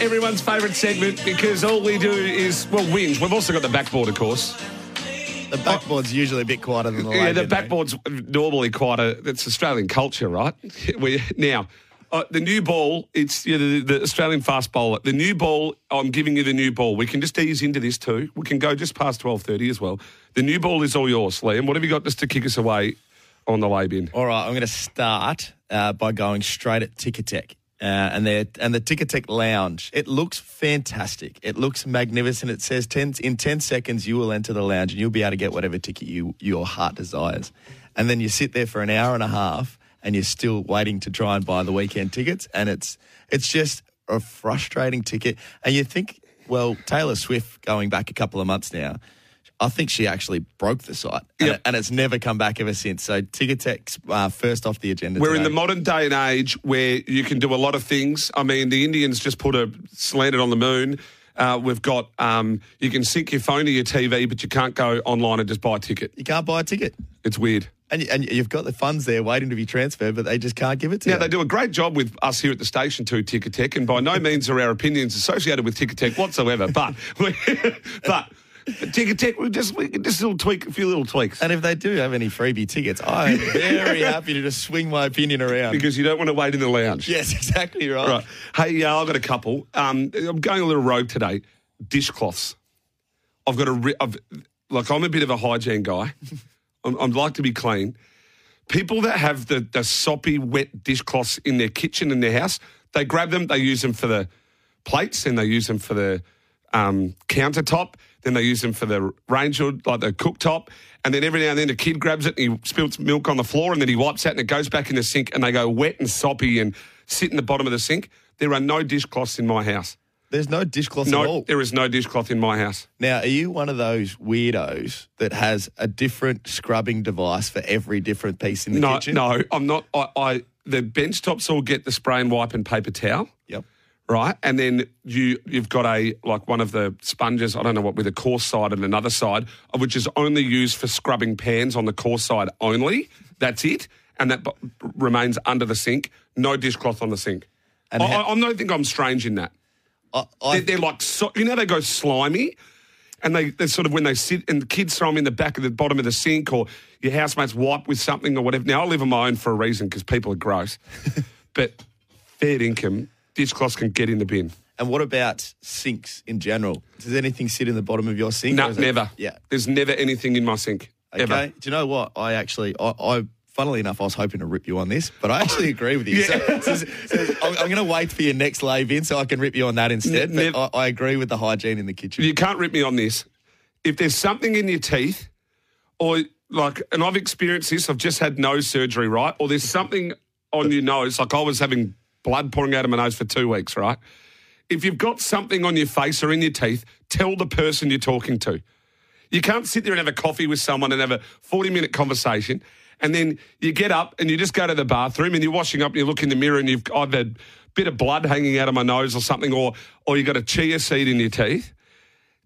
everyone's favourite segment because all we do is, well, whinge. We've also got the backboard, of course. The backboard's usually a bit quieter than the lane. Yeah, the backboard's normally quieter. It's Australian culture, right? The new ball, it's the Australian fast bowler. The new ball, I'm giving you the new ball. We can just ease into this too. We can go just past 12:30 as well. The new ball is all yours, Liam. What have you got just to kick us away on the lay bin? All right, I'm going to start by going straight at Ticketek. And the Ticketek Lounge. It looks fantastic. It looks magnificent. It says in 10 seconds you will enter the lounge and you'll be able to get whatever ticket your heart desires. And then you sit there for an hour and a half and you're still waiting to try and buy the weekend tickets. And it's just a frustrating ticket. And you think, well, Taylor Swift going back a couple of months now, I think she actually broke the site, and it's never come back ever since. So Ticketek's first off the agenda today. We're in the modern day and age where you can do a lot of things. I mean, the Indians just landed on the moon. We've got you can sync your phone to your TV, but you can't go online and just buy a ticket. You can't buy a ticket. It's weird. And you've got the funds there waiting to be transferred, but they just can't give it to you. Yeah, they do a great job with us here at the station too, Ticketek, and by no means are our opinions associated with Ticketek whatsoever, but... Ticketek, we can just tweak a few little tweaks. And if they do have any freebie tickets, I am very happy to just swing my opinion around. Because you don't want to wait in the lounge. Yes, exactly right. Hey, I've got a couple. I'm going a little rogue today. Dishcloths. I'm a bit of a hygiene guy. I'd like to be clean. People that have the soppy, wet dishcloths in their kitchen, in their house, they grab them, they use them for the plates, and they use them for the countertop. Then they use them for the range hood, like the cooktop. And then every now and then a kid grabs it and he spills milk on the floor and then he wipes out and it goes back in the sink and they go wet and soppy and sit in the bottom of the sink. There are no dishcloths in my house. There's no dishcloth at all? No, there is no dishcloth in my house. Now, are you one of those weirdos that has a different scrubbing device for every different piece in the kitchen? No, I'm not. The bench tops all get the spray and wipe and paper towel. Yep. Right, and then you've got one of the sponges, I don't know what, with a coarse side and another side, which is only used for scrubbing pans on the coarse side only. That's it, and that remains under the sink. No dishcloth on the sink. And I don't think I'm strange in that. They're like, they go slimy, and they're sort of when they sit and the kids throw them in the back of the bottom of the sink, or your housemates wipe with something or whatever. Now I live on my own for a reason because people are gross, but fair income. Dishcloths can get in the bin. And what about sinks in general? Does anything sit in the bottom of your sink? No, never. Yeah. There's never anything in my sink, ever. Do you know what? Funnily enough, I was hoping to rip you on this, but I actually agree with you. Yeah. So I'm going to wait for your next lay-in so I can rip you on that instead. I agree with the hygiene in the kitchen. You can't rip me on this. If there's something in your teeth or and I've experienced this, I've just had nose surgery, right? Or there's something on your nose, I was having blood pouring out of my nose for 2 weeks, right? If you've got something on your face or in your teeth, tell the person you're talking to. You can't sit there and have a coffee with someone and have a 40-minute conversation, and then you get up and you just go to the bathroom and you're washing up and you look in the mirror and I've had a bit of blood hanging out of my nose or something, or you've got a chia seed in your teeth.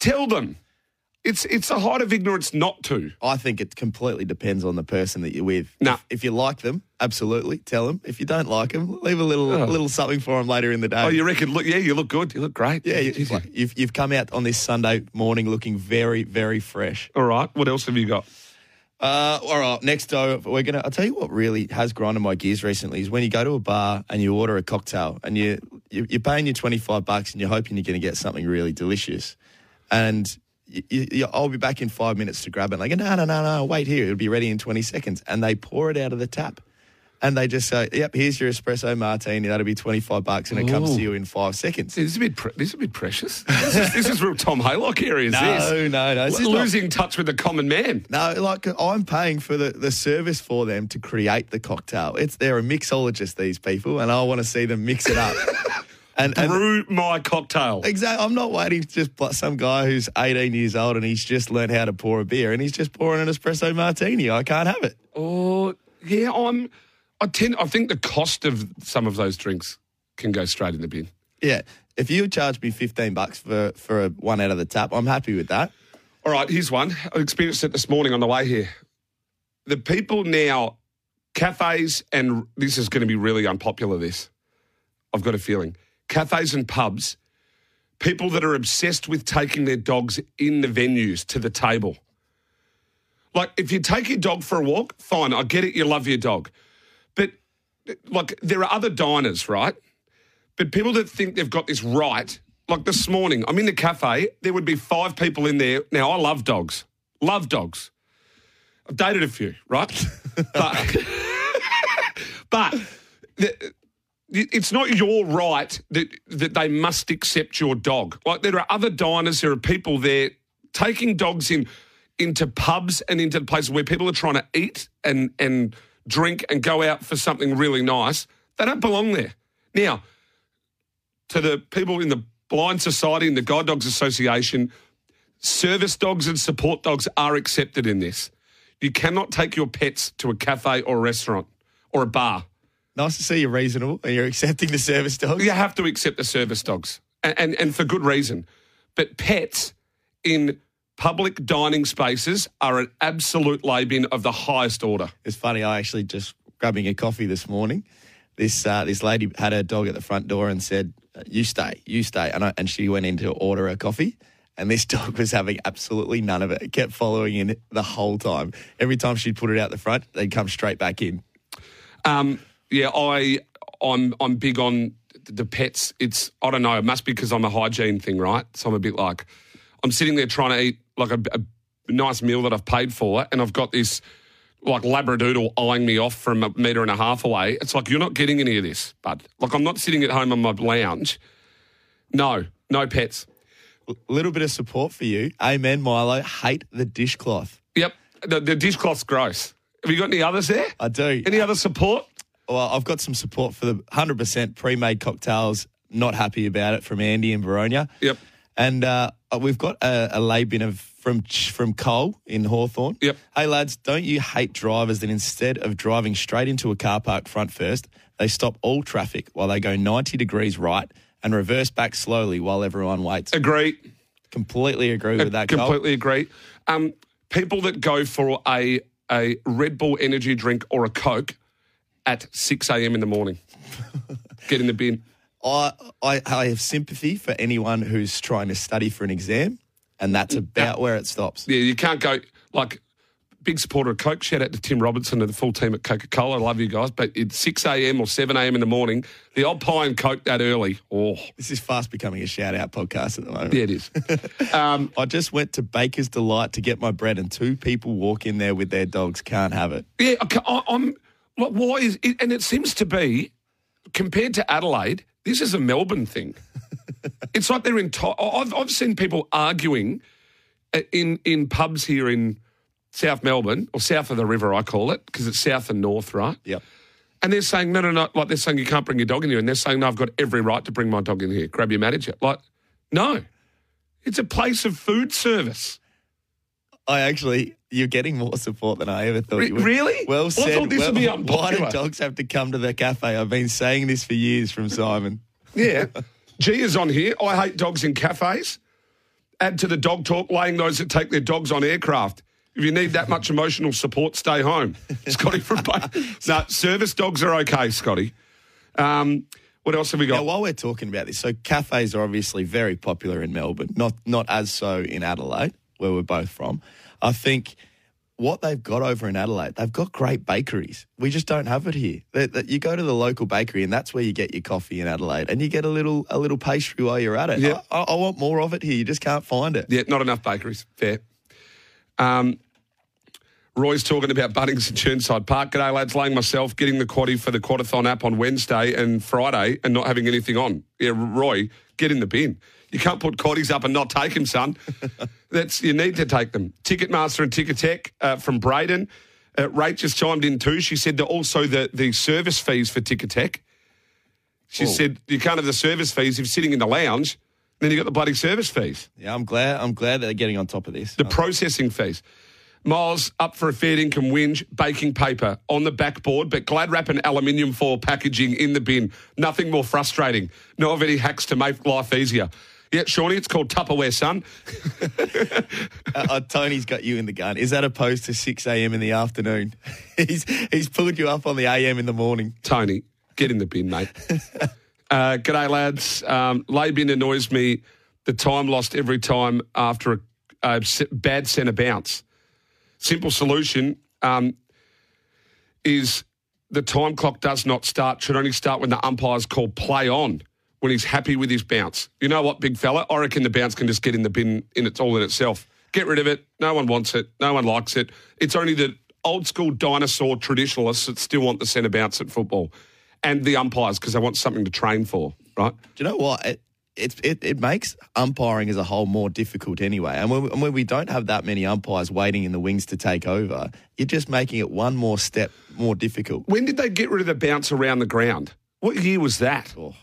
Tell them. It's a height of ignorance not to. I think it completely depends on the person that you're with. No. If you like them, absolutely, tell them. If you don't like them, leave a little something for them later in the day. Oh, you reckon? Look, yeah, you look good. You look great. Yeah, you've come out on this Sunday morning looking very, very fresh. All right. What else have you got? All right. Next, I'll tell you what really has grinded my gears recently is when you go to a bar and you order a cocktail and you're paying your $25 and you're hoping you're going to get something really delicious, and I'll be back in 5 minutes to grab it. Like, no, wait here. It'll be ready in 20 seconds. And they pour it out of the tap. And they just say, yep, here's your espresso martini. That'll be $25 and it comes to you in 5 seconds. This is a bit precious. This is real Tom Haylock here, is this? No. This is losing touch with the common man. No, I'm paying for the service for them to create the cocktail. They're a mixologist, these people, and I want to see them mix it up. And brew my cocktail. Exactly. I'm not waiting for just some guy who's 18 years old and he's just learned how to pour a beer and he's just pouring an espresso martini. I can't have it. Oh, yeah. I think the cost of some of those drinks can go straight in the bin. Yeah. If you charge me $15 for one out of the tap, I'm happy with that. All right. Here's one. I experienced it this morning on the way here. The people now, cafes, and this is going to be really unpopular, I've got a feeling. Cafes and pubs People that are obsessed with taking their dogs in the venues to the table. Like, if you take your dog for a walk, fine, I get it, you love your dog. But, like, there are other diners, right? But people that think they've got this right, like this morning, I'm in the cafe, there would be 5 people in there. Now, I love dogs. Love dogs. I've dated a few, right? But it's not your right that they must accept your dog. Like, there are other diners, there are people there taking dogs into pubs and into places where people are trying to eat and drink and go out for something really nice. They don't belong there. Now, to the people in the Blind Society and the Guide Dogs Association, service dogs and support dogs are accepted in this. You cannot take your pets to a cafe or a restaurant or a bar. Nice to see you're reasonable and you're accepting the service dogs. You have to accept the service dogs, and for good reason. But pets in public dining spaces are an absolute lay-bin of the highest order. It's funny, I actually just grabbing a coffee this morning. This lady had her dog at the front door and said, you stay. And she went in to order her coffee. And this dog was having absolutely none of it. It kept following in the whole time. Every time she'd put it out the front, they'd come straight back in. I'm big on the pets. It's, I don't know, it must be because I'm a hygiene thing, right? So I'm a bit like, I'm sitting there trying to eat like a nice meal that I've paid for, and I've got this like labradoodle eyeing me off from 1.5 meters away. It's like, you're not getting any of this, bud. Like, I'm not sitting at home on my lounge. No pets. Little bit of support for you. Amen, Milo. Hate the dishcloth. Yep. The dishcloth's gross. Have you got any others there? I do. Any other support? Well, I've got some support for the 100% pre-made cocktails. Not happy about it, from Andy and Baronia. Yep. And we've got a lay bin from Cole in Hawthorne. Yep. Hey, lads, don't you hate drivers that instead of driving straight into a car park front first, they stop all traffic while they go 90 degrees right and reverse back slowly while everyone waits? Agree. Completely agree with that, Cole. Completely agree. People that go for a Red Bull energy drink or a Coke at 6 a.m. in the morning. Get in the bin. I have sympathy for anyone who's trying to study for an exam, and that's about where it stops. Yeah, you can't go, like, big supporter of Coke. Shout out to Tim Robertson and the full team at Coca-Cola. I love you guys. But it's 6 a.m. or 7 a.m. in the morning, the old pie and Coke that early. Oh, this is fast becoming a shout-out podcast at the moment. Yeah, it is. I just went to Baker's Delight to get my bread, and 2 people walk in there with their dogs. Can't have it. Yeah, okay, I'm... Like, why is it? And it seems to be, compared to Adelaide, this is a Melbourne thing. It's like they're entire. I've seen people arguing in pubs here in South Melbourne, or south of the river, I call it, because it's south and north, right? Yeah. And they're saying, no. Like, they're saying you can't bring your dog in here, and they're saying, no, I've got every right to bring my dog in here. Grab your mat. Like, no, it's a place of food service. You're getting more support than I ever thought you would. Really? Well said. I thought this would be unpopular. Why do dogs have to come to the cafe? I've been saying this for years, from Simon. Yeah. G is on here. I hate dogs in cafes. Add to the dog talk, laying those that take their dogs on aircraft. If you need that much emotional support, stay home. Scotty from... No, service dogs are okay, Scotty. What else have we got? Now, while we're talking about this, so cafes are obviously very popular in Melbourne, not as so in Adelaide, where we're both from. I think what they've got over in Adelaide, they've got great bakeries. We just don't have it here. You go to the local bakery, and that's where you get your coffee in Adelaide, and you get a little pastry while you're at it. Yep. I want more of it here. You just can't find it. Yeah, not enough bakeries. Fair. Roy's talking about Bunnings and Churnside Park. G'day, lads. Laying myself, getting the quaddie for the Quadathon app on Wednesday and Friday and not having anything on. Yeah, Roy, get in the bin. You can't put quaddies up and not take them, son. You need to take them. Ticketmaster and Ticketek from Braden. Rach just chimed in too. She said that also the service fees for Ticketek. She said you can't have the service fees if you're sitting in the lounge. Then you got the bloody service fees. Yeah, I'm glad they're getting on top of this. The processing fees. Miles, up for a fair income whinge, baking paper on the backboard, but glad wrap and aluminium foil packaging in the bin. Nothing more frustrating. Know of any hacks to make life easier? Yeah, Shawnee, it's called Tupperware, son. Tony's got you in the gun. Is that opposed to 6 a.m. in the afternoon? He's pulled you up on the a.m. in the morning. Tony, get in the bin, mate. G'day, lads. Lay bin annoys me The time lost every time after a bad centre bounce. Simple solution is the time clock does not start, should only start when the umpires call play on, when he's happy with his bounce. You know what, big fella? I reckon the bounce can just get in the bin and it's all in itself. Get rid of it. No one wants it. No one likes it. It's only the old school dinosaur traditionalists that still want the centre bounce at football and the umpires because they want something to train for, right? Do you know what? It makes umpiring as a whole more difficult anyway. And when we don't have that many umpires waiting in the wings to take over, you're just making it one more step more difficult. When did they get rid of the bounce around the ground? What year was that? Oh,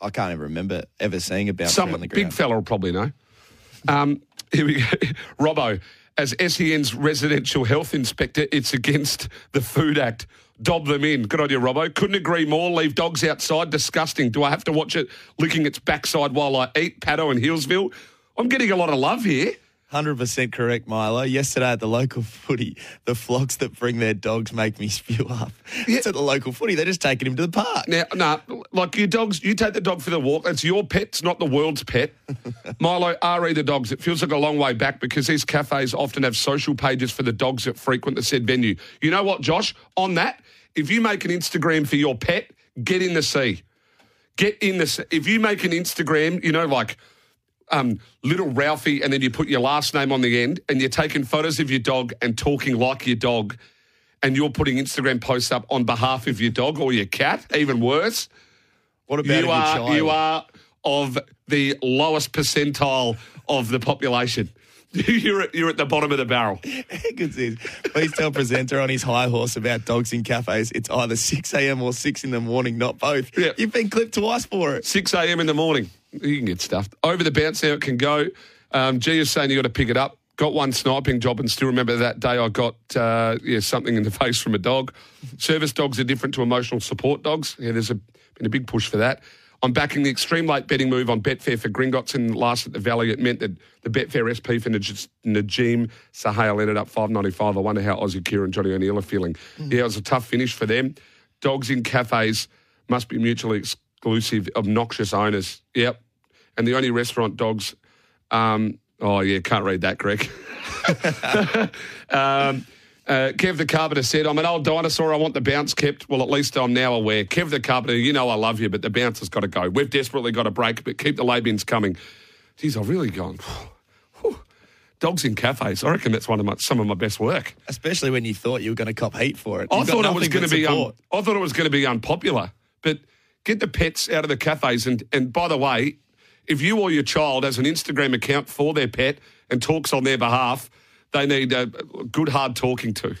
I can't even remember ever seeing a bounce around the ground. Big fella will probably know. Here we go. Robbo, as SEN's residential health inspector, it's against the Food Act. Dob them in. Good idea, Robbo. Couldn't agree more. Leave dogs outside. Disgusting. Do I have to watch it licking its backside while I eat? Paddo and Hillsville. I'm getting a lot of love here. 100% correct, Milo. Yesterday at the local footy, the flocks that bring their dogs make me spew up. Yeah. It's at the local footy. They're just taking him to the park. Now, like your dogs, you take the dog for the walk. It's your pet. It's not the world's pet. Milo, RE the dogs. It feels like a long way back because these cafes often have social pages for the dogs that frequent the said venue. You know what, Josh? On that, if you make an Instagram for your pet, get in the sea. Get in the sea. If you make an Instagram, you know, like... little Ralphie, and then you put your last name on the end, and you're taking photos of your dog and talking like your dog, and you're putting Instagram posts up on behalf of your dog or your cat, even worse. What about your child? You are of the lowest percentile of the population. You're at the bottom of the barrel. Please tell presenter on his high horse about dogs in cafes. It's either 6 a.m. or 6 in the morning, not both. Yeah. You've been clipped twice for it. 6 a.m. in the morning. You can get stuffed. Over the bounce now, it can go. G is saying you got to pick it up. Got one sniping job and still remember that day I got something in the face from a dog. Service dogs are different to emotional support dogs. Yeah, there's been a big push for that. I'm backing the extreme late betting move on Betfair for Gringotts and last at the Valley. It meant that the Betfair SP for Najim Sahail ended up $5.95. I wonder how Aussie Kier and Johnny O'Neill are feeling. Yeah, it was a tough finish for them. Dogs in cafes must be mutually exclusive, obnoxious owners. Yep. And the only restaurant dogs... can't read that, Greg. Kev the Carpenter said, I'm an old dinosaur, I want the bounce kept. Well, at least I'm now aware. Kev the Carpenter, you know I love you, but the bounce has got to go. We've desperately got a break, but keep the lay bins coming. Geez, I've really gone... Dogs in cafes, I reckon that's some of my best work. Especially when you thought you were going to cop heat for it. I thought it was going to be unpopular, but get the pets out of the cafes. And by the way, if you or your child has an Instagram account for their pet and talks on their behalf, they need a good hard talking to.